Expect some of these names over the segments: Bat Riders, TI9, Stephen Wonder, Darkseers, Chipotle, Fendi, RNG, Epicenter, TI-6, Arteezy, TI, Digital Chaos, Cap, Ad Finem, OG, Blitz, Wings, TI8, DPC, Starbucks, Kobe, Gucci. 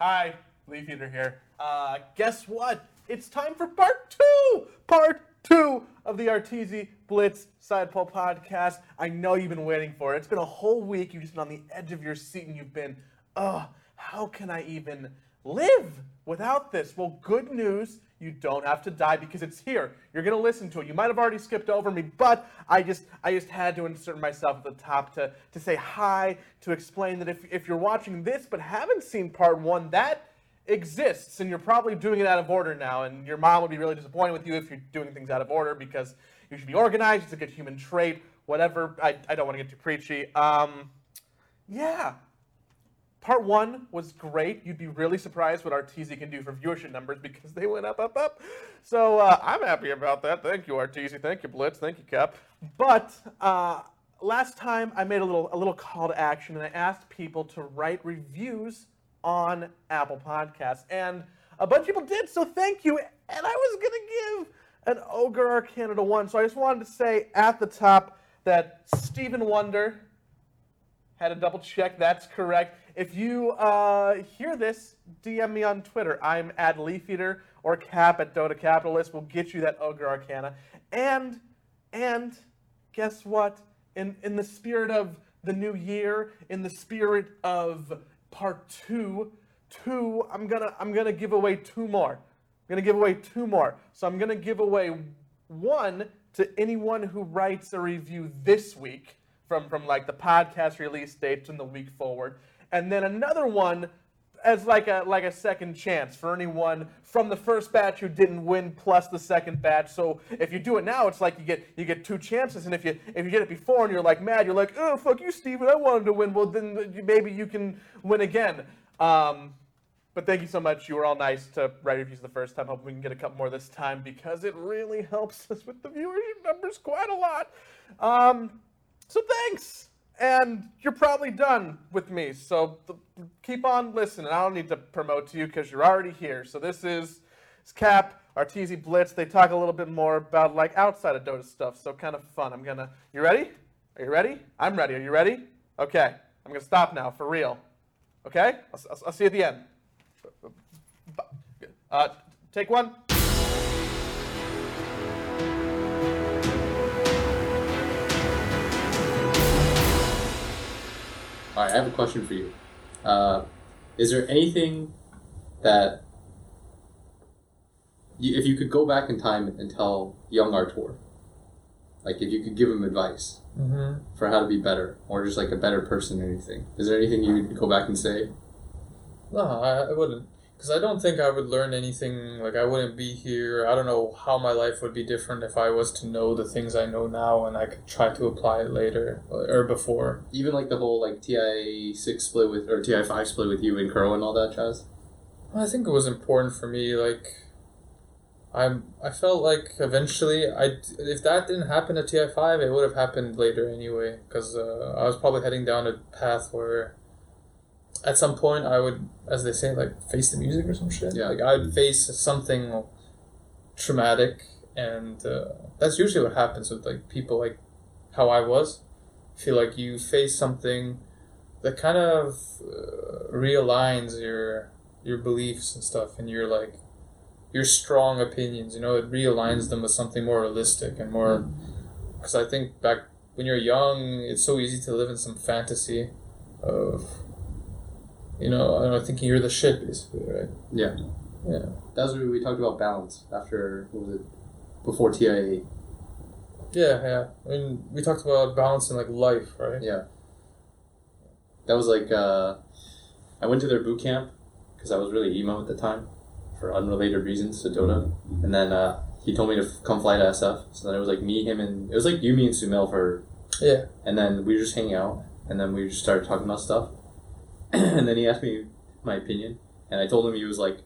Hi, LeafEater here. Guess what? It's time for part two of the Arteezy Blitz Sidepole podcast. I know you've been waiting for it. It's been a whole week. You've just been on the edge of your seat and you've been, how can I even live without this? Well, good news. You don't have to die because it's here. You're going to listen to it. You might have already skipped over me, but I just had to insert myself at the top to say hi, to explain that if you're watching this but haven't seen part one, that exists, and you're probably doing it out of order now, and your mom would be really disappointed with you if you're doing things out of order because you should be organized. It's a good human trait, whatever. I don't want to get too preachy. Yeah. Part one was great. You'd be really surprised what Arteezy can do for viewership numbers because they went up. So I'm happy about that. Thank you, Arteezy. Thank you, Blitz. Thank you, Cap. But last time I made a little call to action, and I asked people to write reviews on Apple Podcasts, and a bunch of people did. So thank you. And I was gonna give an Ogre Arcana to one. So I just wanted to say at the top that Stephen Wonder had a double check. That's correct. If you hear this, DM me on Twitter. I'm at LeafEater or Cap at Dota Capitalist. We'll get you that Ogre Arcana. And guess what? In the spirit of the new year, in the spirit of part two, I'm gonna give away two more. So I'm gonna give away one to anyone who writes a review this week from like the podcast release dates and the week forward. And then another one as like a second chance for anyone from the first batch who didn't win plus the second batch. So if you do it now, it's like you get two chances. And if you did it before and you're like mad, you're like, oh, fuck you, Steven, I wanted to win. Well, then maybe you can win again. But thank you so much. You were all nice to write reviews the first time. Hope we can get a couple more this time because it really helps us with the viewership numbers quite a lot. So thanks. And you're probably done with me, so keep on listening. I don't need to promote to you because you're already here. So this is Cap, Arteezy, Blitz. They talk a little bit more about like outside of Dota stuff, so kind of fun. You ready? Are you ready? I'm ready. Are you ready? Okay. I'm going to stop now, for real. Okay? I'll see you at the end. Take one. All right, I have a question for you. Is there anything that, if you could go back in time and tell young Artur, like if you could give him advice for how to be better or just like a better person or anything, is there anything you could go back and say? No, I wouldn't. Because I don't think I would learn anything. Like I wouldn't be here. I don't know how my life would be different if I was to know the things I know now and I could try to apply it later or before. Even like the whole like TI-6 split with or TI-5 split with you and Crow and all that jazz. I think it was important for me. Like I felt like eventually if that didn't happen at TI-5, it would have happened later anyway. Because I was probably heading down a path where, at some point, I would, as they say, like, face the music or some shit. Yeah. Like, I would face something traumatic, and that's usually what happens with, like, people, like, how I was. I feel like you face something that kind of realigns your beliefs and stuff, and your strong opinions, you know? It realigns them with something more realistic and more... Because I think back when you're young, it's so easy to live in some fantasy of... You know, I don't know, thinking you're the shit, basically, right? Yeah. Yeah. That's what we talked about balance after, what was it, before TI8. Yeah. I mean, we talked about balance in, like, life, right? Yeah. That was, like, I went to their boot camp because I was really emo at the time for unrelated reasons to Dota. And then he told me to come fly to SF. So then it was, like, me, him, and... It was, like, you, me, and Sumail for... Yeah. And then we were just hanging out. And then we just started talking about stuff. And then he asked me my opinion, and I told him he was like,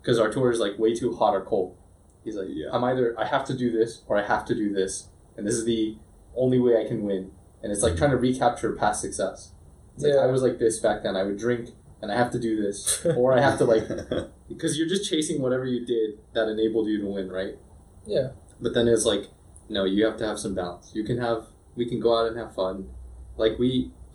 because Artur is like way too hot or cold. He's like, yeah. I'm either, I have to do this, or I have to do this, and this is the only way I can win. And it's like trying to recapture past success. It's like, I was like this back then. I would drink, and I have to do this, or I have to like, because you're just chasing whatever you did that enabled you to win, right? Yeah. But then it's like, no, you have to have some balance. We can go out and have fun. Like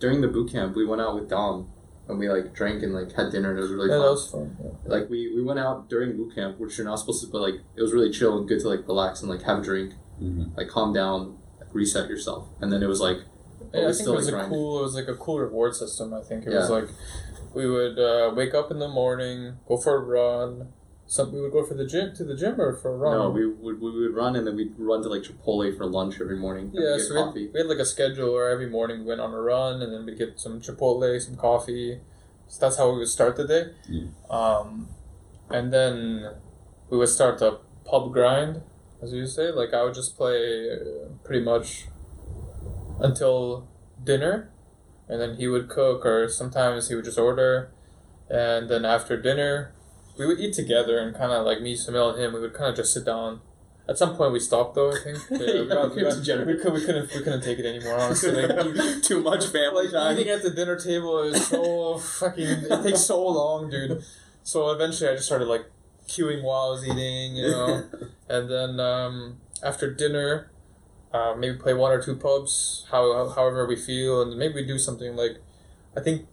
during the boot camp, we went out with Dom. and we like drank and like had dinner, and it was really fun. Yeah, that was fun. Yeah. Like we went out during boot camp, which you're not supposed to, but like it was really chill and good to like relax and like have a drink, mm-hmm. like calm down, reset yourself, and then it was like. Yeah, I think still, it was like, It was like a cool reward system. I think it was like we would wake up in the morning, go for a run. We would go to the gym or for a run? No, we would run, and then we'd run to like Chipotle for lunch every morning. Yeah, so we had like a schedule where every morning we went on a run, and then we'd get some Chipotle, some coffee. So that's how we would start the day. Yeah. And then we would start the pub grind, as you say. Like I would just play pretty much until dinner, and then he would cook, or sometimes he would just order, and then after dinner. We would eat together and kind of like me, Sumail, and him. We would kind of just sit down. At some point, we stopped though. I think we couldn't take it anymore. Honestly, like, too much family time. Eating at the dinner table is so fucking. It takes so long, dude. So eventually, I just started like queuing while I was eating, you know. And then after dinner, maybe play one or two pubs, however we feel, and maybe we do something like, I think.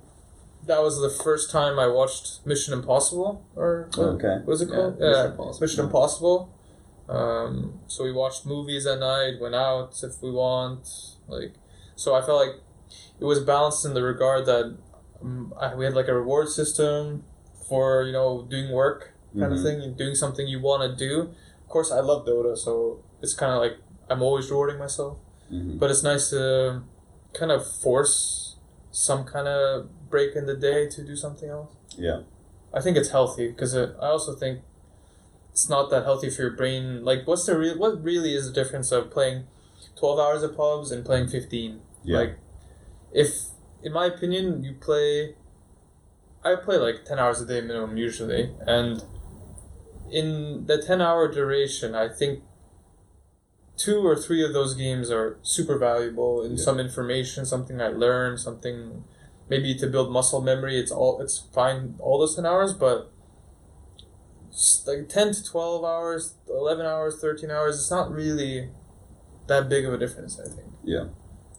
That was the first time I watched Mission Impossible, or what was it called? Yeah, Mission Impossible. So we watched movies at night, went out if we want. Like, so I felt like it was balanced in the regard that we had like a reward system for, you know, doing work kind of thing, doing something you want to do. Of course, I love Dota, so it's kind of like I'm always rewarding myself. Mm-hmm. But it's nice to kind of force some kind of break in the day to do something else. Yeah, I think it's healthy because I also think it's not that healthy for your brain. Like, what really is the difference of playing 12 hours of pubs and playing 15? Yeah. Like, if in my opinion I play like 10 hours a day minimum usually, and in the 10-hour duration, I think 2 or 3 of those games are super valuable in some information, something I learned, something. Maybe to build muscle memory, it's fine, all those 10 hours, but like 10 to 12 hours, 11 hours, 13 hours, it's not really that big of a difference, I think. Yeah.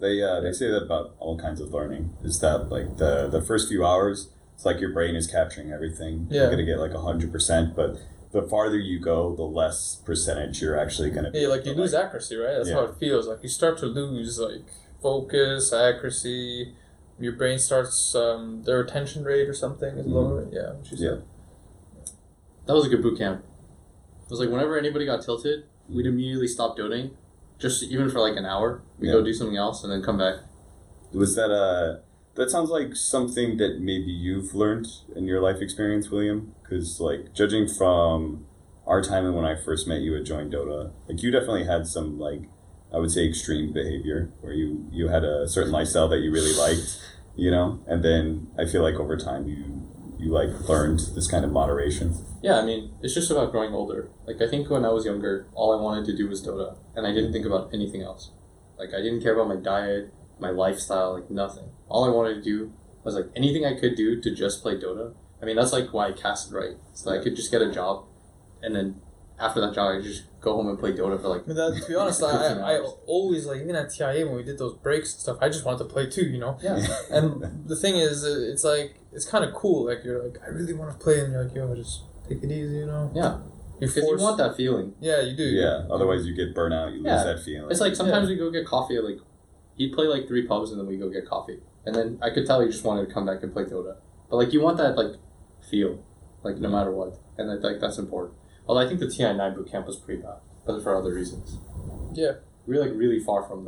They say that about all kinds of learning, is that like the first few hours, it's like your brain is capturing everything. Yeah. You're going to get like 100%, but the farther you go, the less percentage you're actually going to be. Yeah, like you lose accuracy, right? That's how it feels. Like you start to lose like focus, accuracy. Your brain starts, their retention rate or something is lower. Yeah, what you said. That was a good boot camp. It was like whenever anybody got tilted, we'd immediately stop doting, just even for like an hour. We'd go do something else and then come back. Was that that sounds like something that maybe you've learned in your life experience, William? Because like judging from our time and when I first met you at Join Dota, like you definitely had some like, I would say extreme behavior where you had a certain lifestyle that you really liked, you know, and then I feel like over time you like learned this kind of moderation. Yeah, I mean, it's just about growing older. Like I think when I was younger, all I wanted to do was Dota and I didn't think about anything else. Like I didn't care about my diet, my lifestyle, like nothing. All I wanted to do was like anything I could do to just play Dota. I mean, that's like why I casted, right? So I could just get a job and then after that job, I just go home and play Dota for like. I mean, to be honest, I always like, even at TIA when we did those breaks and stuff, I just wanted to play too, you know. Yeah. And the thing is, it's like it's kind of cool. Like you're like, I really want to play, and you're like, yo, just take it easy, you know. Yeah. Because you want that feeling. Yeah, you do. Yeah. Otherwise, you get burnout. You lose that feeling. It's like sometimes we go get coffee. Like he'd play like 3 pubs, and then we go get coffee, and then I could tell he just wanted to come back and play Dota. But like you want that like feel, like no matter what, and I think that's important. Although I think the TI9 bootcamp was pretty bad, but for other reasons. Yeah. We were like really far from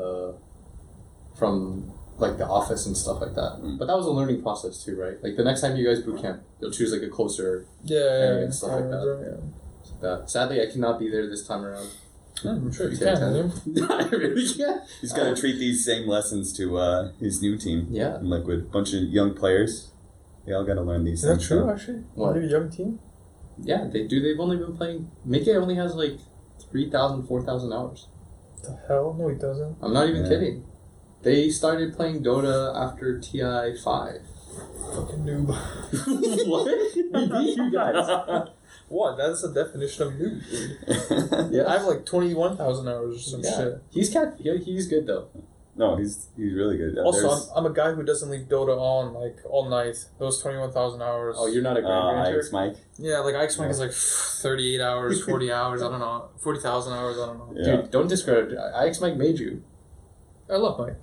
like the office and stuff like that. Mm. But that was a learning process too, right? Like the next time you guys bootcamp, you'll choose like a closer area and stuff like that. Yeah. So that. Sadly, I cannot be there this time around. Yeah, I'm sure you can. I really can't. He's got to treat these same lessons to his new team. Yeah. In Liquid. Bunch of young players. They all got to learn these things. Is that true, actually? What? Are you a young team? Yeah, they do. They've only been playing. Mickey only has like 3,000, 4,000 hours. The hell? No, he doesn't. I'm not even kidding. They started playing Dota after TI-5. Fucking noob. What? We beat you guys. What? That's the definition of noob, dude. Yeah, I have like 21,000 hours or some shit. He's good though. No, he's really good. Also, I'm a guy who doesn't leave Dota on, like, all night. Those 21,000 hours. Oh, you're not a Grand Ranger? Ike's Mike? Yeah, like, Ike's Mike is, like, 38 hours, 40 hours, I don't know. 40,000 hours, I don't know. Yeah. Dude, don't discredit it. Ike's Mike made you. I love Mike.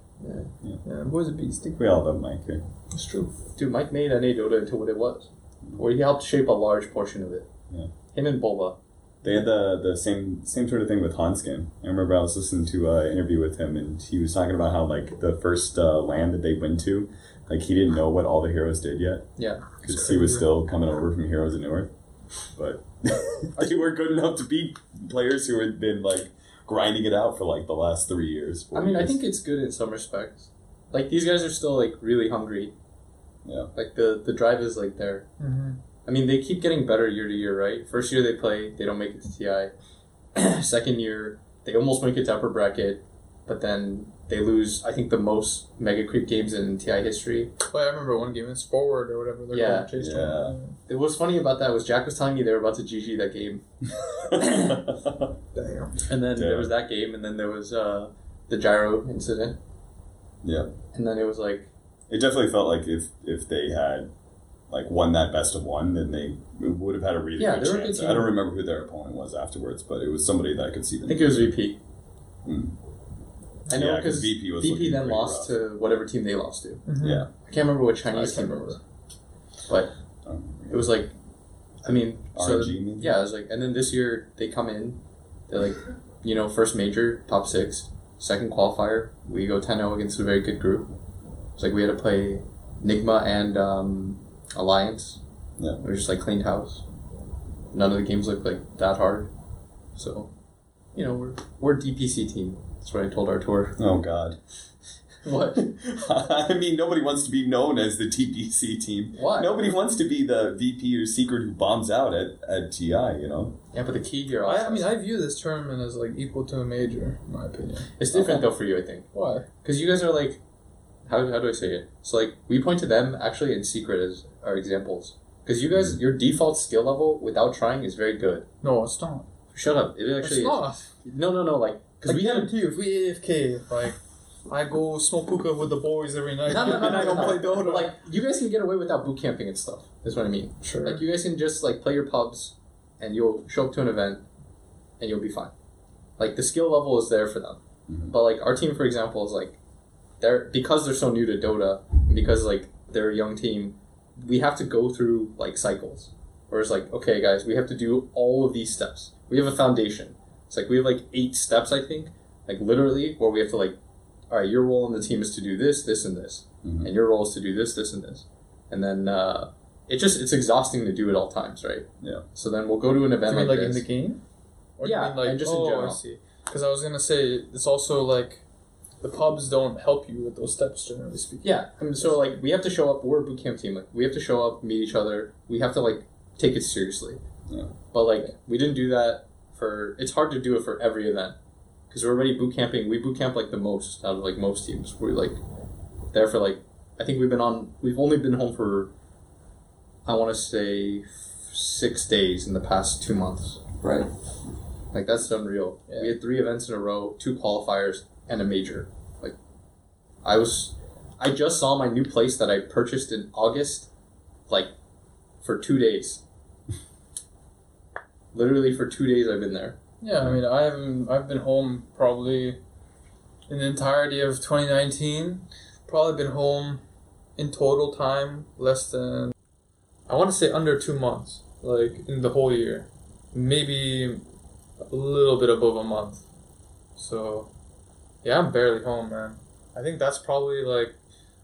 Yeah, boy's a beast. I think we all love Mike here. It's true. Dude, Mike made NA Dota into what it was. Or he helped shape a large portion of it. Yeah. Him and Boba. They had the same sort of thing with Hanskin. I remember I was listening to an interview with him, and he was talking about how, like, the first LAN that they went to, like, he didn't know what all the heroes did yet. Yeah. Because he was still coming over from Heroes of New Earth. But they were good enough to beat players who had been, like, grinding it out for, like, the last 3 years. I mean, years. I think it's good in some respects. Like, these guys are still, like, really hungry. Yeah. Like, the drive is, like, there. Mm-hmm. I mean, they keep getting better year to year, right? First year they play, they don't make it to TI. Second year, they almost make it to upper bracket, but then they lose, I think, the most mega creep games in TI history. Well, I remember one game, it's Forward or whatever. They're going to chase them. What's funny about that was Jack was telling me they were about to GG that game. Damn. And then there was that game, and then there was the gyro incident. Yeah. And then it was like... It definitely felt like if they had... like, won that best of one, then they would have had a really good chance. I don't remember who their opponent was afterwards, but it was somebody that I could see them. I think it was VP. Mm. I know, because VP then lost to whatever team they lost to. Mm-hmm. Yeah. I can't remember what Chinese team it was. But it was like, I mean... RNG, so, maybe? Yeah, it was like... And then this year, they come in, they're like, you know, first major, top six, second qualifier, we go 10-0 against a very good group. It's like we had to play Nigma and... Alliance. Yeah. We just like cleaned house. None of the games looked like that hard. So, you know, we're a DPC team. That's what I told Artur. Oh god. What? I mean, nobody wants to be known as the DPC team. Why? Nobody wants to be the VP or Secret who bombs out at TI, you know? Yeah, but the key here also... I view this tournament as like equal to a major, in my opinion. It's different though for you, I think. Why? Because you guys are like... How do I say it? So, like, we point to them, actually, in secret as our examples. Because you guys, your default skill level, without trying, is very good. No, it's not. Shut up. It actually is. No, like... Because like we had... If we AFK, like, I go smoke hookah with the boys every night. No, and I don't play Dota. But, like, you guys can get away without boot camping and stuff. That's what I mean. Sure. Like, you guys can just, like, play your pubs, and you'll show up to an event, and you'll be fine. Like, the skill level is there for them. Mm-hmm. But, like, our team, for example, is, like... Because they're so new to Dota, and because like they're a young team, we have to go through like cycles. Where it's like, okay, guys, we have to do all of these steps. We have a foundation. It's like we have like 8 steps, I think, like literally, where we have to like, all right, your role in the team is to do this, this, and this, mm-hmm. and your role is to do this, this, and this, and then it's exhausting to do at all times, right? Yeah. So then we'll go to an event. Do you mean like in the game? Or yeah, do you mean, like, and just in general. I see. Because I was gonna say it's also like. The pubs don't help you with those steps, generally speaking. Yeah, I mean, so, like, we have to show up. We're a bootcamp team. Like, we have to show up, meet each other. We have to, like, take it seriously. Yeah. But, like, we didn't do that for... It's hard to do it for every event. Because we're already bootcamping. We bootcamp, like, the most out of, like, most teams. We're, like, there for, like... I think We've only been home for, I want to say, 6 days in the past 2 months. Right. Like, that's unreal. Yeah. We had 3 events in a row, 2 qualifiers... and a major. Like, I just saw my new place that I purchased in August, like, for 2 days. Literally for 2 days I've been there. Yeah, I mean, I've been home probably in the entirety of 2019. Probably been home in total time less than, I want to say under 2 months, like, in the whole year. Maybe a little bit above a month. So... Yeah, I'm barely home, man. I think that's probably, like...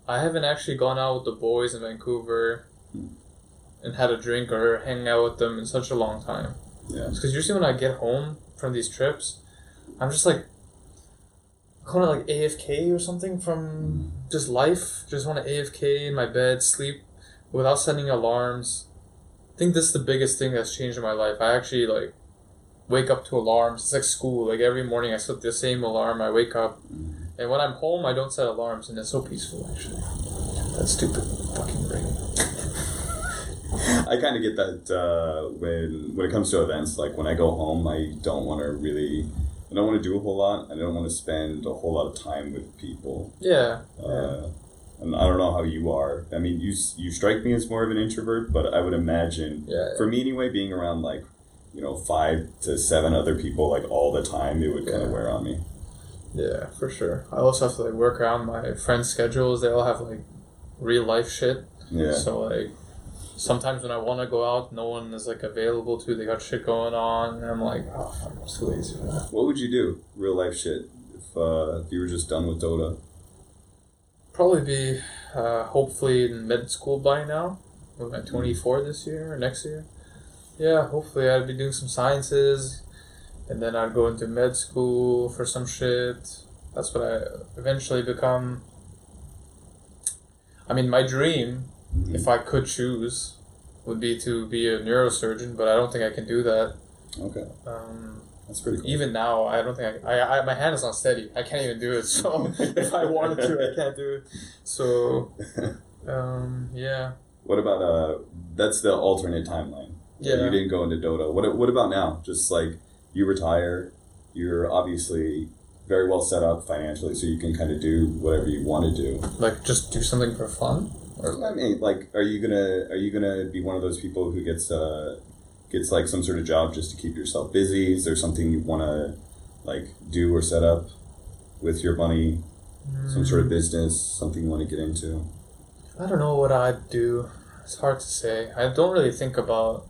I haven't actually gone out with the boys in Vancouver and had a drink or hang out with them in such a long time. Yeah. Because usually when I get home from these trips, I'm just, like... I kind of, like, AFK or something from just life. Just want to AFK in my bed, sleep without setting alarms. I think this is the biggest thing that's changed in my life. I actually, like... wake up to alarms. It's like school. Like every morning I set the same alarm. I wake up. And when I'm home, I don't set alarms. And it's so peaceful, actually. That stupid fucking ring. I kind of get that when it comes to events. Like when I go home, I don't want to really I don't want to do a whole lot. I don't want to spend a whole lot of time with people. Yeah. And I don't know how you are. I mean, you strike me as more of an introvert, but I would imagine, for me anyway, being around, like, you know, 5 to 7 other people, like, all the time, it would kind of wear on me. Yeah, for sure. I also have to, like, work around my friends' schedules. They all have, like, real life shit. Yeah. So, like, sometimes when I want to go out, no one is, like, available to. They got shit going on, and I'm like, oh, I'm too lazy for that. What would you do, real life shit, if you were just done with Dota? Probably be, hopefully, in med school by now. I'm at 24 this year, or next year. Yeah, hopefully I'd be doing some sciences, and then I'd go into med school for some shit. That's what I eventually become. I mean, my dream, if I could choose, would be to be a neurosurgeon, but I don't think I can do that. Okay. That's pretty cool. Even now, I don't think I my hand is not steady. I can't even do it, so if I wanted to, I can't do it. So, yeah. What about, that's the alternate timeline. Yeah. You didn't go into Dota. What about now? Just, like, you retire, you're obviously very well set up financially, so you can kind of do whatever you want to do. Like, just do something for fun? Or, I mean, like, are you gonna be one of those people who gets like some sort of job just to keep yourself busy? Is there something you want to, like, do or set up with your money? Some sort of business, something you want to get into? I don't know what I'd do. It's hard to say. I don't really think about,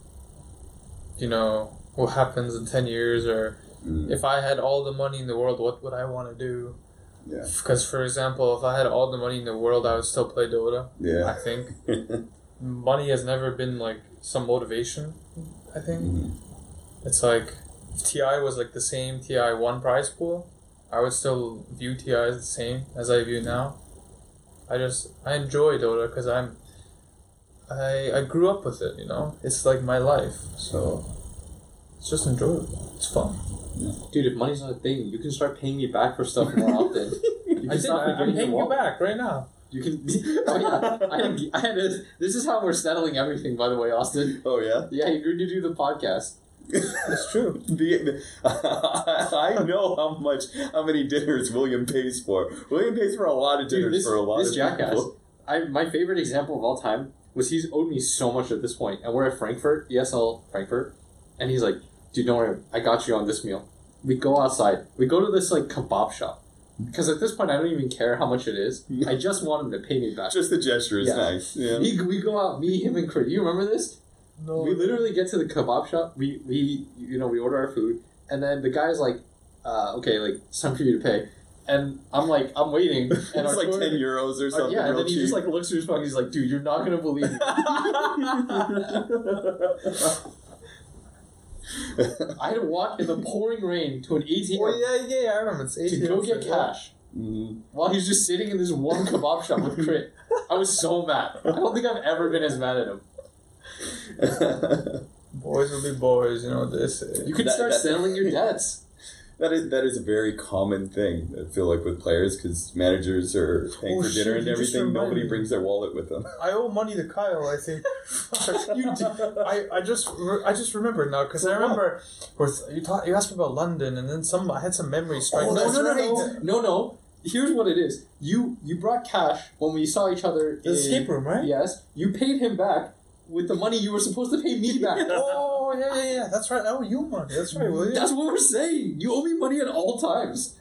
you know, what happens in 10 years, or if I had all the money in the world, what would I want to do? Yeah. Because, for example, if I had all the money in the world, I would still play Dota. Yeah. I think money has never been, like, some motivation. I think it's like, if TI was, like, the same TI1 prize pool, I would still view TI as the same as I view now. I enjoy Dota because I grew up with it, you know? It's, like, my life, so it's just enjoyable. It's fun. Yeah. Dude, if money's not a thing, you can start paying me back for stuff more often. I'm paying you back right now. You can. Oh, yeah. This is how we're settling everything, by the way, Austin. Oh, yeah? Yeah, you agreed to do the podcast. That's true. I know how many dinners William pays for. William pays for a lot of dinners. Dude, for a lot of jackass, people. My favorite example of all time was he's owed me so much at this point, and we're at Frankfurt, ESL Frankfurt, and he's like, dude, don't worry, I got you on this meal. We go outside. We go to this, like, kebab shop. Because at this point, I don't even care how much it is. I just want him to pay me back. Just the gesture is nice. Yeah. We go out, me, him, and Craig. You remember this? No. We literally get to the kebab shop. We order our food. And then the guy's like, okay, like, it's time for you to pay. And I'm like, I'm waiting. And it's like 10 euros or something. Yeah, and then he just, like, looks through his pocket. He's like, dude, you're not going to believe me. I had to walk in the pouring rain to an ATM. Oh, yeah, I remember. It's ATM to go get cash. While he's just sitting in this one kebab shop with Crit. I was so mad. I don't think I've ever been as mad at him. Boys will be boys, you know what they say. You can start settling your debts. That is a very common thing, I feel like, with players, because managers are paying for dinner and everything. Nobody brings their wallet with them. I owe money to Kyle, I think. I just remembered now, because I remember you asked me about London, and then I had some memory strike. Oh, no. Here's what it is. You brought cash when we saw each other in the escape room, right? Yes. You paid him back with the money you were supposed to pay me back. Oh, yeah. That's right. I owe you money. That's right, William. That's what we're saying. You owe me money at all times.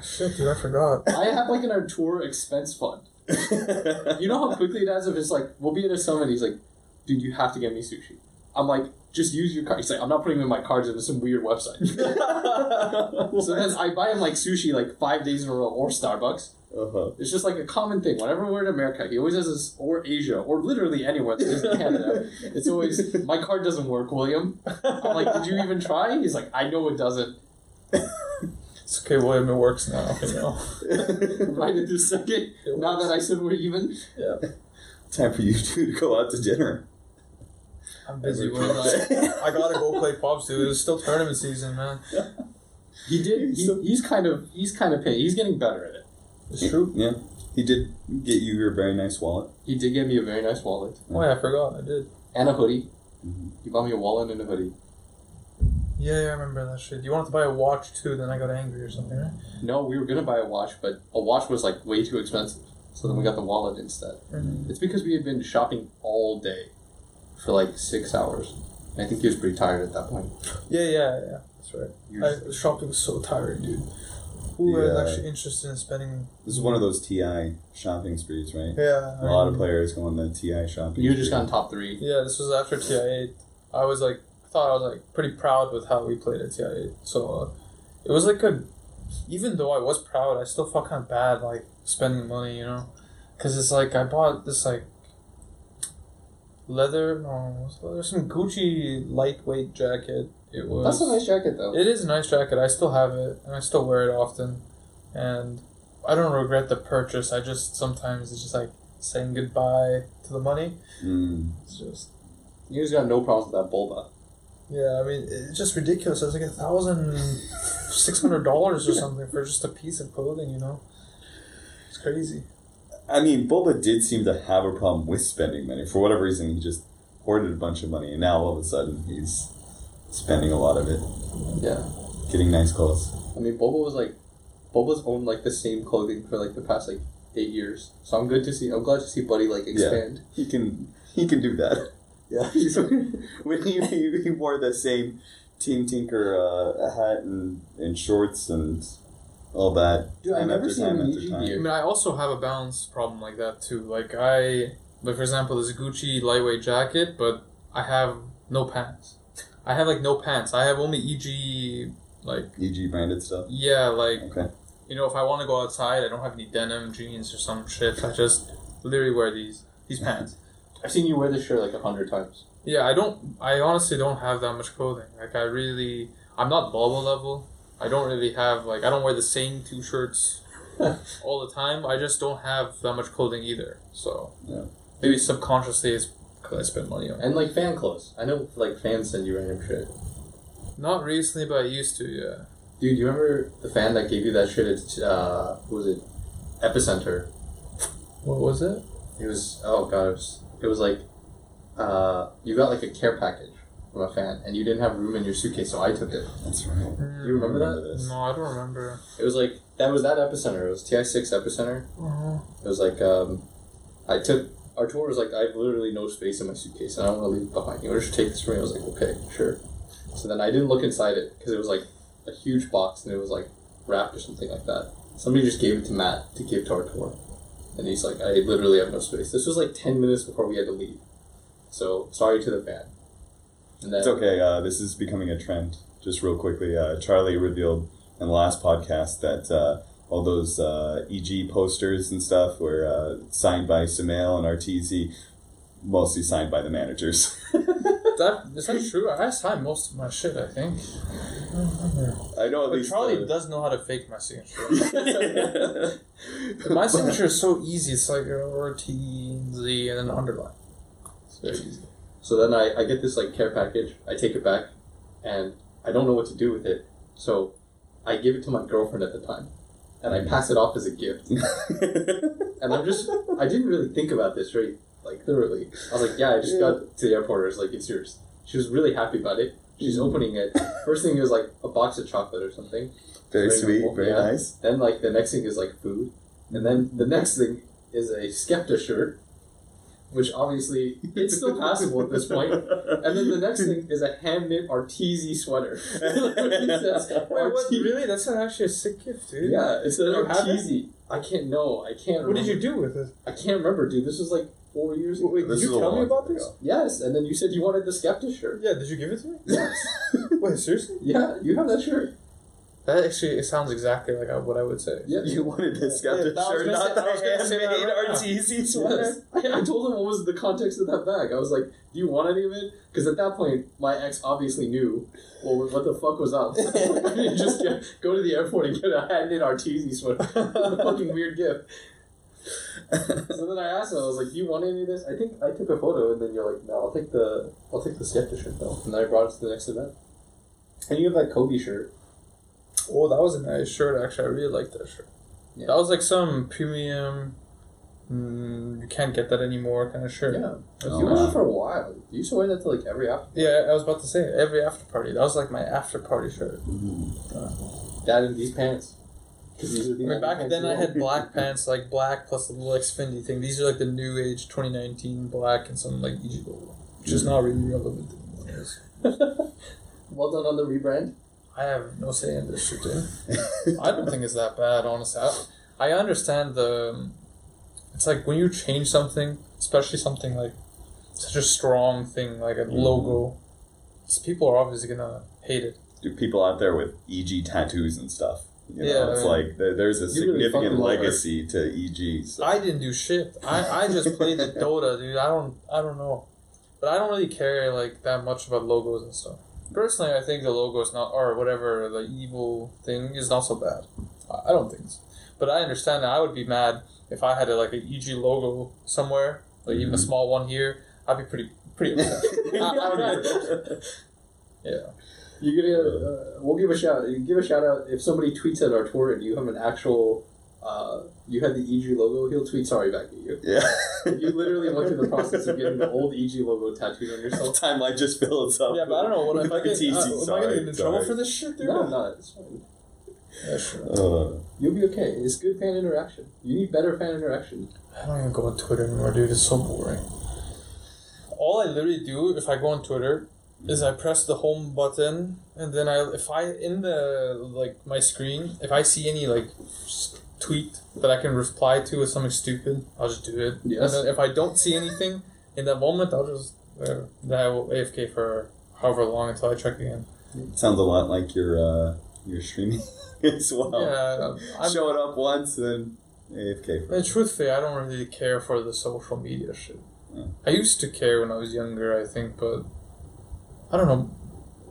Shit, dude, I forgot. I have, like, an Artur expense fund. You know how quickly it adds up? It's like, we'll be at a summit. He's like, dude, you have to get me sushi. I'm like, just use your card. He's like, I'm not putting in my cards into some weird website. So then I buy him, like, sushi, like, 5 days in a row, or Starbucks. Uh-huh. It's just, like, a common thing. Whenever we're in America, he always has this, or Asia, or literally anywhere that is in Canada. It's always, my card doesn't work, William. I'm like, did you even try? He's like, I know it doesn't. It's okay, William, it works now. You know. Right at this second, now that I said we're even. Yeah. Time for you two to go out to dinner. I'm busy, William. I gotta go play pubs, dude. It's still tournament season, man. Yeah. He's kind of paying. He's getting better at it. It's true. Yeah. He did get you your very nice wallet. He did get me a very nice wallet. Oh, yeah, I forgot. I did. And a hoodie. Mm-hmm. He bought me a wallet and a hoodie. Yeah, I remember that shit. You wanted to buy a watch too, then I got angry or something, right? No, we were going to buy a watch, but a watch was like way too expensive. So then we got the wallet instead. Mm-hmm. It's because we had been shopping all day for like 6 hours. And I think he was pretty tired at that point. Yeah. That's right. Shopping was so tired, dude. Who was actually interested in spending... This is one of those TI shopping sprees, right? Yeah. A lot of players go on the TI shopping. You just got on top 3. Yeah, this was after TI8. I was pretty proud with how we played at TI8. So, it was like a... Even though I was proud, I still felt kind of bad, like, spending money, you know? Because it's like, I bought this, like... some Gucci lightweight jacket. It was... That's a nice jacket, though. It is a nice jacket. I still have it, and I still wear it often. And I don't regret the purchase. I just... Sometimes it's just, like, saying goodbye to the money. Mm. It's just... You just got no problems with that Bulba. Yeah, I mean, it's just ridiculous. It was like $1,600 or something for just a piece of clothing, you know? It's crazy. I mean, Boba did seem to have a problem with spending money. For whatever reason, he just hoarded a bunch of money, and now all of a sudden he's spending a lot of it. Yeah. Getting nice clothes. I mean, Boba's owned, like, the same clothing for, like, the past, like, 8 years. So I'm glad to see Buddy, like, expand. Yeah, he can do that. Yeah, when he wore the same Team Tinker hat and shorts and all that. Dude, I've never seen him in EG gear. I mean, I also have a balance problem like that too. Like for example, there's a Gucci lightweight jacket, but I have no pants. I have only EG, like... EG branded stuff? Yeah, like... Okay. You know, if I want to go outside, I don't have any denim jeans or some shit. I just literally wear these pants. I've seen you wear this shirt like 100 times. Yeah, I honestly don't have that much clothing. Like, I'm not Bobo level. I don't really have, like, I don't wear the same 2 shirts all the time. I just don't have that much clothing either. So, yeah. Maybe subconsciously it's because I spend money on it. And, like, fan clothes. I know, like, fans send you random shit. Not recently, but I used to, yeah. Dude, you remember the fan that gave you that shit at, was it? Epicenter. What was it? It was like, you got like a care package from a fan, and you didn't have room in your suitcase, so I took it. That's right. Do you remember that? No, I don't remember. It was like, that was that Epicenter. It was TI-6 Epicenter. Uh-huh. It was like, our tour was like, I have literally no space in my suitcase, and I don't want to leave it behind. You want to just take this for me? I was like, okay, sure. So then I didn't look inside it, because it was like a huge box, and it was like wrapped or something like that. Somebody just gave it to Matt to give to our tour. And he's like, I literally have no space. This was like 10 minutes before we had to leave. So, sorry to the fan. It's okay. This is becoming a trend. Just real quickly, Charlie revealed in the last podcast that all those EG posters and stuff were signed by Sumail and Arteezy, mostly signed by the managers. Is that true? I signed most of my shit, I think. I know at least Charlie does know how to fake my signature. My signature is so easy. It's like RTZ and then underline. It's very easy. So then I get this like care package. I take it back, and I don't know what to do with it. So I give it to my girlfriend at the time, and I pass it off as a gift. And I didn't really think about this right, like thoroughly. I was like, yeah, I just got to the airport. I was like, it's yours. She was really happy about it. She's opening it. First thing is, like, a box of chocolate or something. Very sweet, very nice. Then, like, the next thing is, like, food. And then the next thing is a Skepta shirt, which obviously, it's still passable at this point. And then the next thing is a hand-knit Arteezy sweater. Really? That's not actually a sick gift, dude. Yeah, it's an Arteezy. I can't remember. What did you do with it? I can't remember, dude. This was, like... 4 years ago. Wait, did you tell me about this? Yes, and then you said you wanted the Skepta shirt. Yeah, did you give it to me? Yes. Wait, seriously? Yeah, you have that shirt. That actually, it sounds exactly like what I would say. Yeah, you wanted the Skepta shirt, not the handmade Arteezy sweater. I told him what was the context of that bag. I was like, do you want any of it? Because at that point, my ex obviously knew what the fuck was up. I didn't just go to the airport and get a handmade Arteezy sweater. A fucking weird gift. So then I asked him, I was like, do you want any of this? I think I took a photo, and then you're like, no, I'll take the Skepta shirt though. And then I brought it to the next event. And you have that Kobe shirt. Oh, that was a nice shirt, actually. I really liked that shirt. Yeah. That was like some premium you can't get that anymore kind of shirt. Yeah. You went on for a while. You used to wear that to like every after party. Yeah, I was about to say, every after party. That was like my after party shirt. That and these pants. These would be back then I had black pants, like black plus the little Fendi thing. These are like the new age 2019 black and some like EG logo, which is not really relevant anymore. Well done on the rebrand. I have no say in this shit, dude. I don't think it's that bad, honestly. I understand the... It's like when you change something, especially something like such a strong thing, like a logo, people are obviously going to hate it. Dude, people out there with EG tattoos and stuff. You know, yeah, it's like there's a significant really legacy to EG. So. I didn't do shit. I just played the Dota, dude. I don't know, but I don't really care like that much about logos and stuff. Personally, I think the logo is not, or whatever the evil thing is, not so bad. I don't think so. But I understand that I would be mad if I had like an EG logo somewhere, like even a small one here. I'd be pretty upset. I would be upset. Yeah. You're gonna, we'll give a shout. You give a shout out if somebody tweets at Artur and you have an actual, you had the EG logo. He'll tweet sorry back at you. Yeah, you literally went through the process of getting the old EG logo tattooed on yourself. Timeline just builds up. Yeah, but I don't know what if I get. Am I gonna get in trouble for this shit, dude? No, I'm not. It's fine. Yeah, sure. You'll be okay. It's good fan interaction. You need better fan interaction. I don't even go on Twitter anymore, dude. It's so boring. All I literally do if I go on Twitter. Is I press the home button and then my screen, if I see any like tweet that I can reply to with something stupid, I'll just do it. Yes. And then if I don't see anything in that moment, I'll just then I will AFK for however long until I check again. It sounds a lot like your streaming as well. Yeah, I'm showing up once and then AFK. And truthfully, I don't really care for the social media shit. Yeah. I used to care when I was younger, I think, but. I don't know.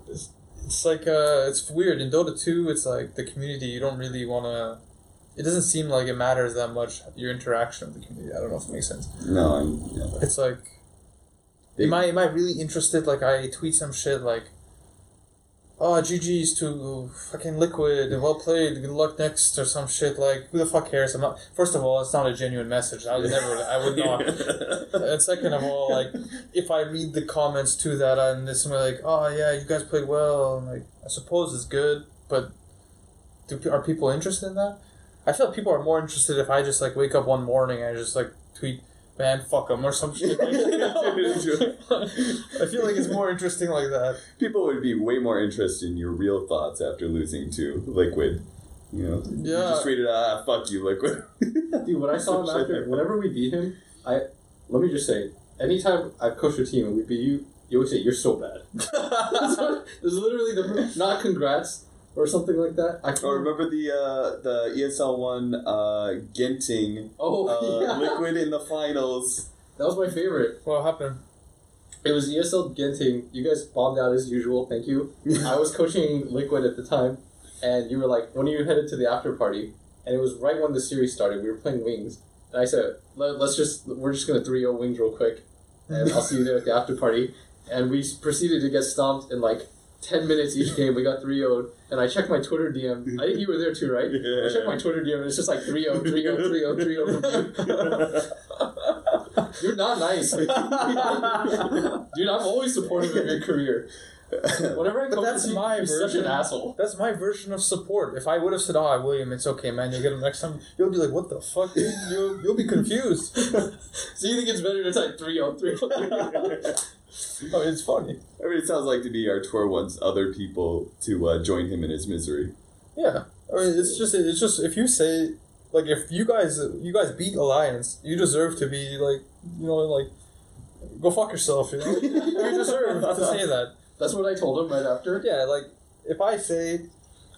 It's like it's weird in Dota 2. It's like the community. You don't really want to. It doesn't seem like it matters that much. Your interaction with the community. I don't know if it makes sense. No, it's like. Am I really interested? Like I tweet some shit like. Oh, GG's to fucking Liquid. Well played. Good luck next or some shit like. Who the fuck cares? I'm not. First of all, it's not a genuine message. I would not. And second of all, like if I read the comments to that and this and we're like, oh yeah, you guys played well. And, like I suppose it's good, but are people interested in that? I feel like people are more interested if I just like wake up one morning and I just like tweet. Man, fuck them, or some shit like that. I feel like it's more interesting like that. People would be way more interested in your real thoughts after losing to Liquid. You know? Yeah. You just tweeted, fuck you, Liquid. Dude, when I saw him after, whenever we beat him, let me just say, anytime I coach your team and we beat you, you always say, you're so bad. There's literally the not congrats. Or something like that. Remember the ESL one Genting Liquid in the finals. That was my favorite. What happened? It was ESL Genting. You guys bombed out as usual. Thank you. I was coaching Liquid at the time, and you were like, when are you headed to the after party? And it was right when the series started. We were playing Wings. And I said, we're just going to 3-0 Wings real quick, and I'll see you there at the after party. And we proceeded to get stomped in like 10 minutes each game. We got 3-0'd, and I checked my Twitter DM. I think you were there too, right? Yeah. I checked my Twitter DM, and it's just like 3-0, 3-0, 3-0, 3-0. You're not nice. Dude, I'm always supportive of your career. Whenever I come to you, you're such an asshole. That's my version of support. If I would have said, William, it's okay, man, you'll get him next time, you'll be like, what the fuck, dude? You'll be confused. So you think it's better to type 3-0, 3-0. Oh, it's funny. I mean, it sounds like to me Artur wants other people to join him in his misery. Yeah, I mean, it's just if you say like if you guys beat Alliance, you deserve to be like go fuck yourself. You know, you deserve to say that. That's what I told him right after. Yeah, like if I say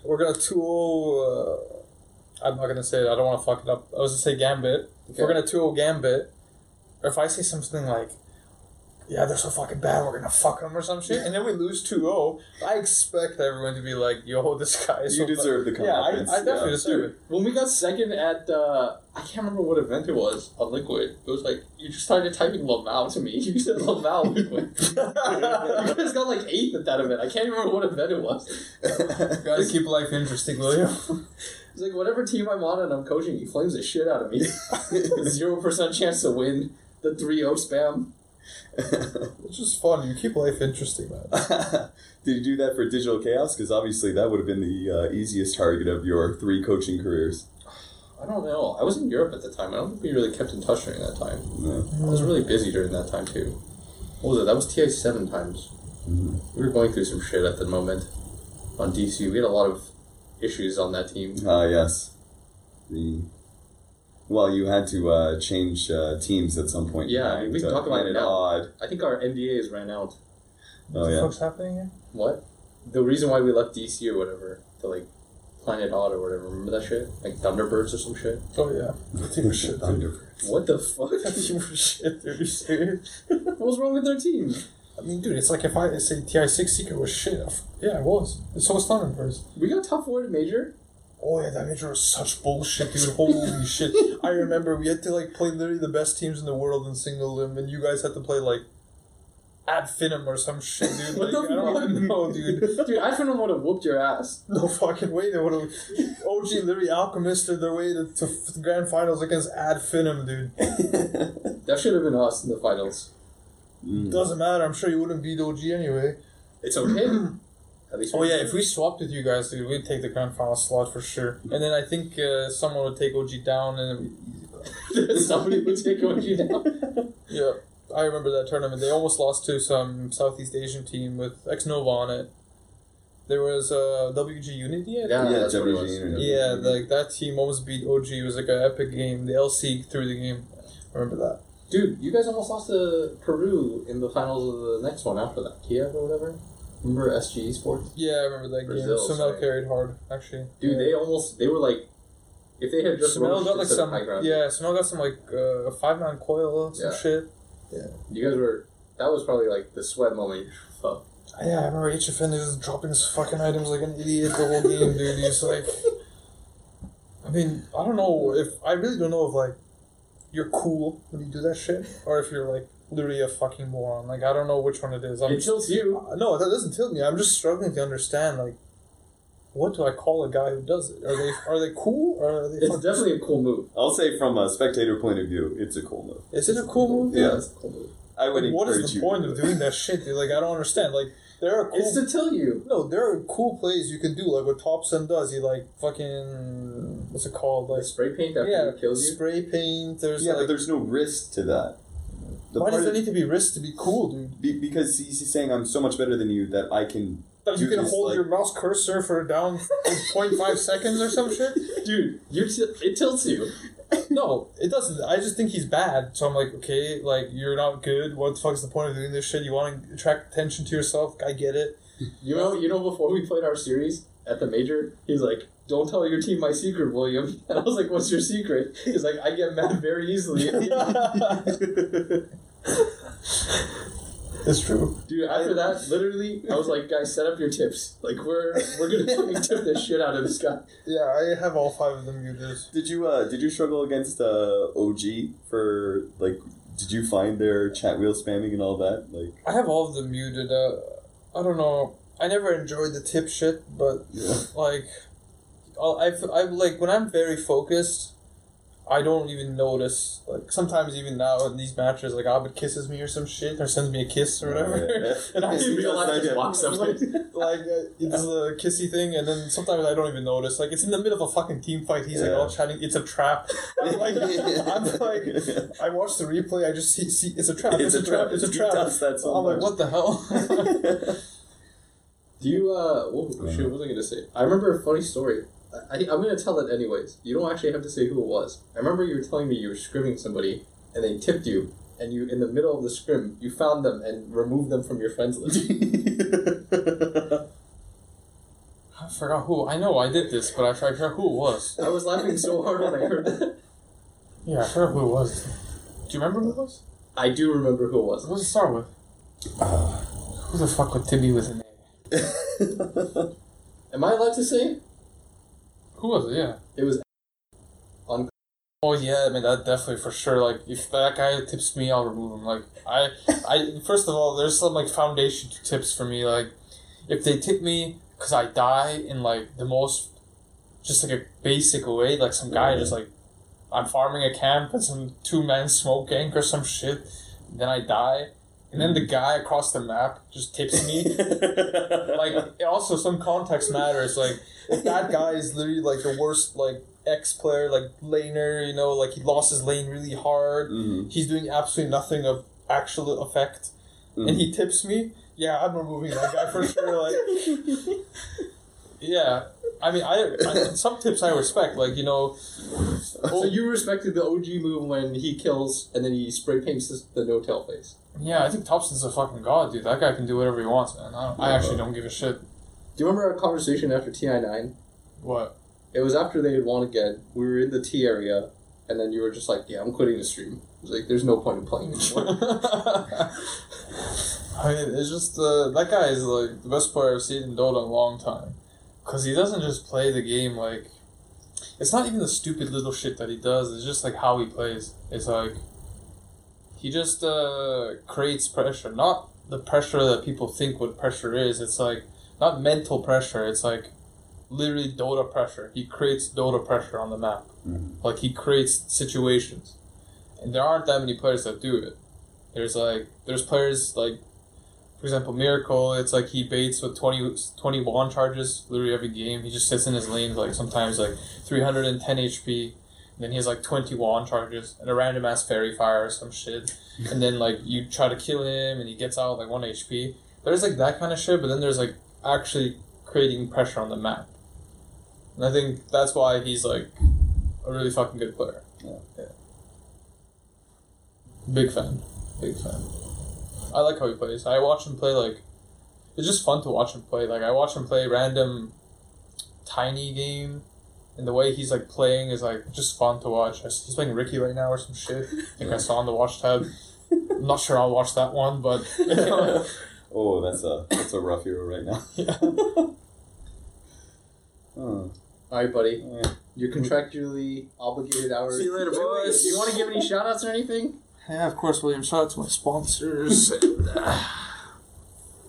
we're gonna 2-0, I'm not gonna say it. I don't want to fuck it up. I was gonna say Gambit. Okay. If we're gonna 2-0 Gambit, or if I say something like. Yeah, they're so fucking bad, we're gonna fuck them or some shit. And then we lose 2-0. I expect everyone to be like, yo, this guy is so bad. You deserve the confidence. Yeah, I definitely deserve it. When we got second at, I can't remember what event it was, on Liquid, it was like, you just started typing Lamau to me. You said Lamau Liquid. You guys got like 8th at that event. I can't remember what event it was. Gotta keep life interesting, William. He's like, whatever team I'm on and I'm coaching, he flames the shit out of me. 0% chance to win. The 3-0 spam. Which is fun. You keep life interesting, man. Did you do that for Digital Chaos? Because obviously that would have been the easiest target of your three coaching careers. I don't know. I was in Europe at the time. I don't think we really kept in touch during that time. No. I was really busy during that time, too. What was it? That was TI7 times. Mm-hmm. We were going through some shit at the moment on DC. We had a lot of issues on that team. Yes. Well, you had to change teams at some point. Yeah, we can talk about it now. Odd. I think our NDAs ran out. What the fuck's happening here? What? The reason why we left DC or whatever, to like Planet Odd or whatever, remember that shit? Like Thunderbirds or some shit? Oh, yeah. Team shit, Thunderbirds. What the fuck? Team shit, dude. Are you serious? What was wrong with their team? I mean, dude, it's like if I say TI-6 Secret was shit. Yeah, it was. It's so Thunderbirds. We got top four in major. Oh yeah, that major was such bullshit, dude. Holy shit. I remember we had to like play literally the best teams in the world in single limb, and you guys had to play like Ad Finem or some shit, dude. Like, I don't even know, dude. Dude, Ad Finem would have whooped your ass. No fucking way. They would have. OG literally alchemisted their way to grand finals against Ad Finem, dude. That should have been us in the finals. Doesn't matter. I'm sure you wouldn't beat OG anyway. It's okay. At least if we swapped with you guys, dude, we'd take the grand final slot for sure. And then I think someone would take OG down, and somebody would take OG down. Yeah, I remember that tournament. They almost lost to some Southeast Asian team with Ex Nova on it. There was WG Unity, I think. Yeah, WG Unity. Yeah, like that team almost beat OG. It was like an epic game. The LC threw the game. I remember that. Dude, you guys almost lost to Peru in the finals of the next one after that. Kiev or whatever. Remember SG Esports? Yeah, I remember that Brazil, game. Sumail carried hard, actually. Dude, yeah. They were like, if they had just Sumail got like some high ground. Yeah, Sumail got some like a 5-man coil, some shit. Yeah. You guys were, that was probably like the sweat moment. Fuck. Yeah, I remember HFN just dropping his fucking items like an idiot the whole game, dude. He's like, I mean, I really don't know if like, you're cool when you do that shit, or if you're like, literally a fucking moron. Like, I don't know which one it is. It tilts you. No, that doesn't tilt me. I'm just struggling to understand, like, what do I call a guy who does it? Are they cool? Or are they? It's definitely a cool move. I'll say from a spectator point of view, it's a cool move. Is it a cool move? Yeah, it's a cool move. I would encourage you. What is the point of doing that shit, dude? Like, I don't understand. Like, it's to tell you. No, there are cool plays you can do, like what Thompson does. He like fucking, what's it called? Like the spray paint after it kills you? Spray paint. But there's no risk to that. Why does there need to be risk to be cool, dude? Because he's saying I'm so much better than you that I can. That you can hold your mouse cursor for down 0.5 seconds or some shit, dude. It tilts you. No, it doesn't. I just think he's bad, so I'm like, okay, like you're not good. What the fuck's the point of doing this shit? You want to attract attention to yourself? I get it. You know. Before we played our series at the major, he's like, don't tell your team my secret, William. And I was like, what's your secret? He's like, I get mad very easily. It's true. Dude, after that, literally, I was like, guys, set up your tips. Like, we're going to fucking tip the shit out of this guy. Yeah, I have all five of them. You just... Did you struggle against OG for, like, did you find their chat wheel spamming and all that? Like, I have all of them muted. I don't know. I never enjoyed the tip shit, but, like... I've like when I'm very focused, I don't even notice. Like sometimes even now in these matches, like Abed kisses me or some shit, or sends me a kiss or whatever, and I realize it walks up like it's a kissy thing, and then sometimes I don't even notice. Like it's in the middle of a fucking team fight. He's like all chatting. It's a trap. I'm like, I watch the replay. I just see it's a trap. It's a trap. I'm like, what the hell? Do you shit? What was I gonna say? I remember a funny story. I'm going to tell it anyways. You don't actually have to say who it was. I remember you were telling me you were scrimming somebody, and they tipped you, and you, in the middle of the scrim, you found them and removed them from your friends list. I forgot who. I know I did this, but I forgot who it was. I was laughing so hard when I heard that. Yeah, I forgot who it was. Do you remember who it was? I do remember who it was. What does it start with? Who the fuck would Tibby with an A? Am I allowed to say? Who was it? Yeah. It was on. Oh yeah, I mean that definitely for sure. Like if that guy tips me, I'll remove him. Like I first of all, there's some like foundation to tips for me. Like if they tip me because I die in like the most just like a basic way, like some guy just like, I'm farming a camp and some two men smoke gank or some shit, then I die. And then the guy across the map just tips me. Like, also, some context matters. Like, that guy is literally, like, the worst, like, ex-player, like, laner, you know, like, he lost his lane really hard. Mm-hmm. He's doing absolutely nothing of actual effect. Mm-hmm. And he tips me. Yeah, I'm removing that guy for sure. Like, yeah. I mean, I some tips I respect. Like, you know... So you respected the OG move when he kills and then he spray paints the no-tail face. Yeah, I think Thompson's a fucking god, dude. That guy can do whatever he wants, man. I actually don't give a shit. Do you remember our conversation after TI9? What? It was after they had won again. We were in the T area, and then you were just like, yeah, I'm quitting the stream. It was like, there's no point in playing anymore. I mean, it's just, that guy is like the best player I've seen in Dota in a long time. Because he doesn't just play the game like... It's not even the stupid little shit that he does. It's just like how he plays. It's like... He just creates pressure. Not the pressure that people think what pressure is. It's like, not mental pressure. It's like, literally Dota pressure. He creates Dota pressure on the map. Mm-hmm. Like, he creates situations. And there aren't that many players that do it. There's players like, for example, Miracle. It's like he baits with 20 wand charges literally every game. He just sits in his lane, like, sometimes like 310 HP. Then he has, like, 20 wand charges and a random-ass fairy fire or some shit. And then, like, you try to kill him and he gets out, like, 1 HP. There's, like, that kind of shit, but then there's, like, actually creating pressure on the map. And I think that's why he's, like, a really fucking good player. Yeah. Big fan. I like how he plays. I watch him play, like... It's just fun to watch him play. Like, I watch him play random tiny game... And the way he's, like, playing is, like, just fun to watch. He's playing Ricky right now or some shit. I think I saw on the watch tab. I'm not sure I'll watch that one, but... You know. Oh, that's a rough hero right now. Yeah. All right, buddy. You're contractually obligated hours. See you later, boys. You want to give any shout-outs or anything? Yeah, of course, William. Shout-out to my sponsors. Do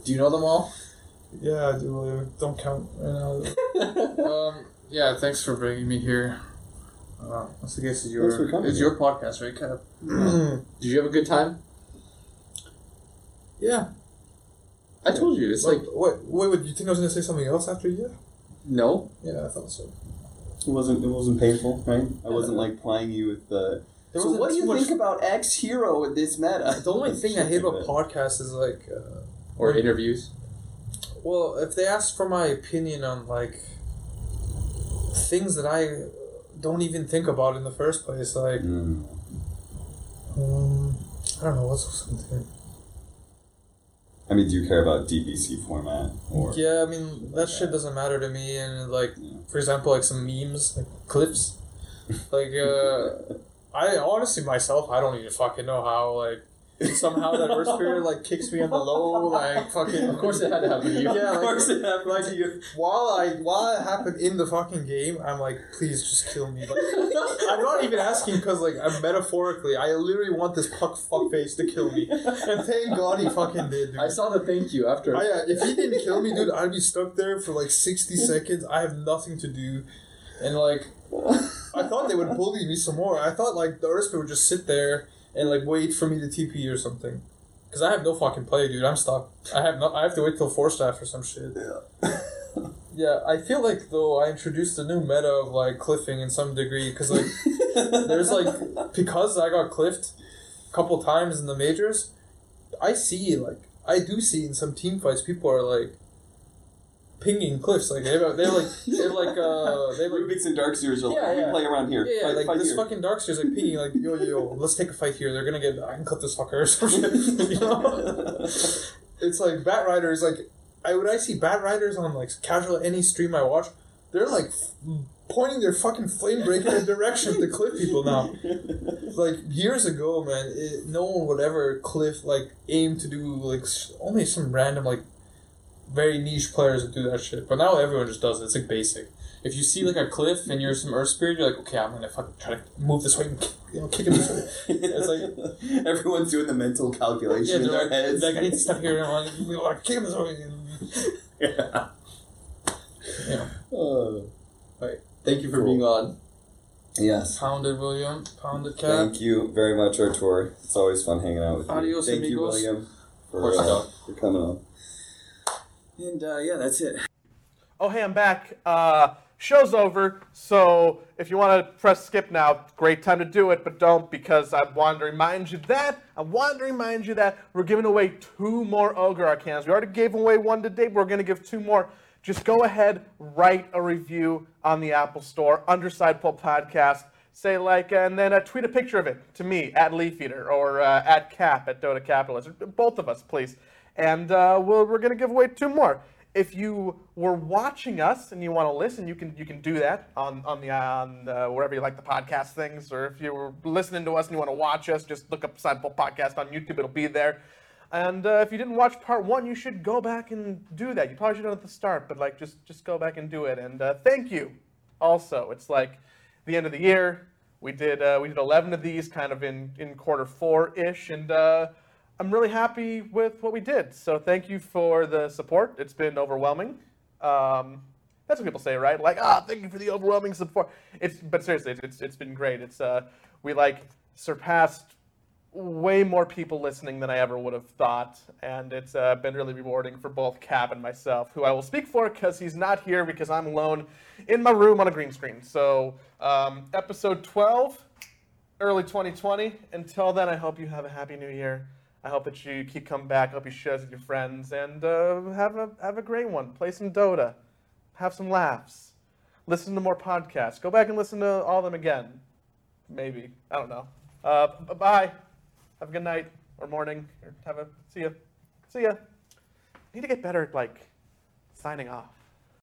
you know them all? Yeah, I do, William. Don't count right now. Yeah, thanks for bringing me here. I guess it's your podcast, right, Cap? Did you have a good time? Yeah. I told you, it's like... Wait, you think I was going to say something else after you? No. Yeah, I thought so. It wasn't painful, right? I wasn't, like, plying you with the... So what do you think about X-Hero with this meta? The only thing I hate about podcasts is, like... Or interviews. Well, if they ask for my opinion on, like... things that I don't even think about in the first place, like I don't know what's something. I mean, do you care about DBC format or? Yeah, I mean that shit doesn't matter to me. And like, for example, like some memes, like clips, like I honestly myself, I don't even fucking know how like. Somehow that Ursphere like kicks me in the low, like fucking. Of course it had to happen to you. Yeah, of course it happened to you. While it happened in the fucking game, I'm like, please just kill me. Like, I'm not even asking because like I'm metaphorically, I literally want this fuckface to kill me, and thank God he fucking did. Dude. I saw the thank you after. If he didn't kill me, dude, I'd be stuck there for like 60 seconds. I have nothing to do, and like, I thought they would bully me some more. I thought like the Ursphere would just sit there. And, like, wait for me to TP or something. Because I have no fucking play, dude. I'm stuck. I have to wait till 4 staff or some shit. Yeah. Yeah, I feel like, though, I introduced a new meta of, like, cliffing in some degree. Because, like, there's, like... Because I got cliffed a couple times in the majors, I do see in some team fights people are, like... pinging cliffs, like they have Wings and Darkseers are like we play around here. Yeah, fight this here. Fucking Darkseers like pinging like yo, let's take a fight here. They're gonna get I can clip this fucker or something. You know? It's like Bat Riders. Like I see Bat Riders on like casual any stream I watch. They're like pointing their fucking flame break in a direction to cliff people now. Like years ago, man, no one would ever cliff like aim to do like only some random like. Very niche players that do that shit. But now everyone just does it. It's, like, basic. If you see, like, a cliff and you're some Earth Spirit, you're like, okay, I'm going to fucking try to move this way and kick him this way. It's like... Everyone's doing the mental calculation in their heads. Like, I need to step here and I'm like, kick him this way. Yeah. Yeah. All right. Thank you for being on. Yes. Pound it, William. Pound it, Cap. Thank you very much, Artur. It's always fun hanging out with you. Thank amigos. You, William, for coming on. And, yeah, that's it. Oh, hey, I'm back. Show's over, so if you want to press skip now, great time to do it, but don't, because I want to remind you that we're giving away 2 more Ogre Arcanas. We already gave away 1 today, but we're going to give 2 more. Just go ahead, write a review on the Apple Store, under Sidepole Podcast, say like, and then tweet a picture of it to me, at LeafEater, or at Cap, at Dota Capitalist, both of us, please. And we're going to give away 2 more. If you were watching us and you want to listen, you can do that on wherever you like the podcast things. Or if you were listening to us and you want to watch us, just look up Sidepole Podcast on YouTube. It'll be there. And if you didn't watch part 1, you should go back and do that. You probably should have done it at the start, but like just go back and do it. And thank you. Also, it's like the end of the year. We did 11 of these, kind of in quarter 4-ish, and. I'm really happy with what we did, so thank you for the support. It's been overwhelming. That's what people say, right? Like, thank you for the overwhelming support. But seriously, it's been great. It's we like surpassed way more people listening than I ever would have thought, and it's been really rewarding for both Cap and myself, who I will speak for because he's not here because I'm alone in my room on a green screen. So episode 12, early 2020. Until then, I hope you have a happy new year. I hope that you keep coming back. I hope you share this with your friends. And have a great one. Play some Dota. Have some laughs. Listen to more podcasts. Go back and listen to all of them again. Maybe. I don't know. Bye. Have a good night or morning. See ya. I need to get better at, like, signing off.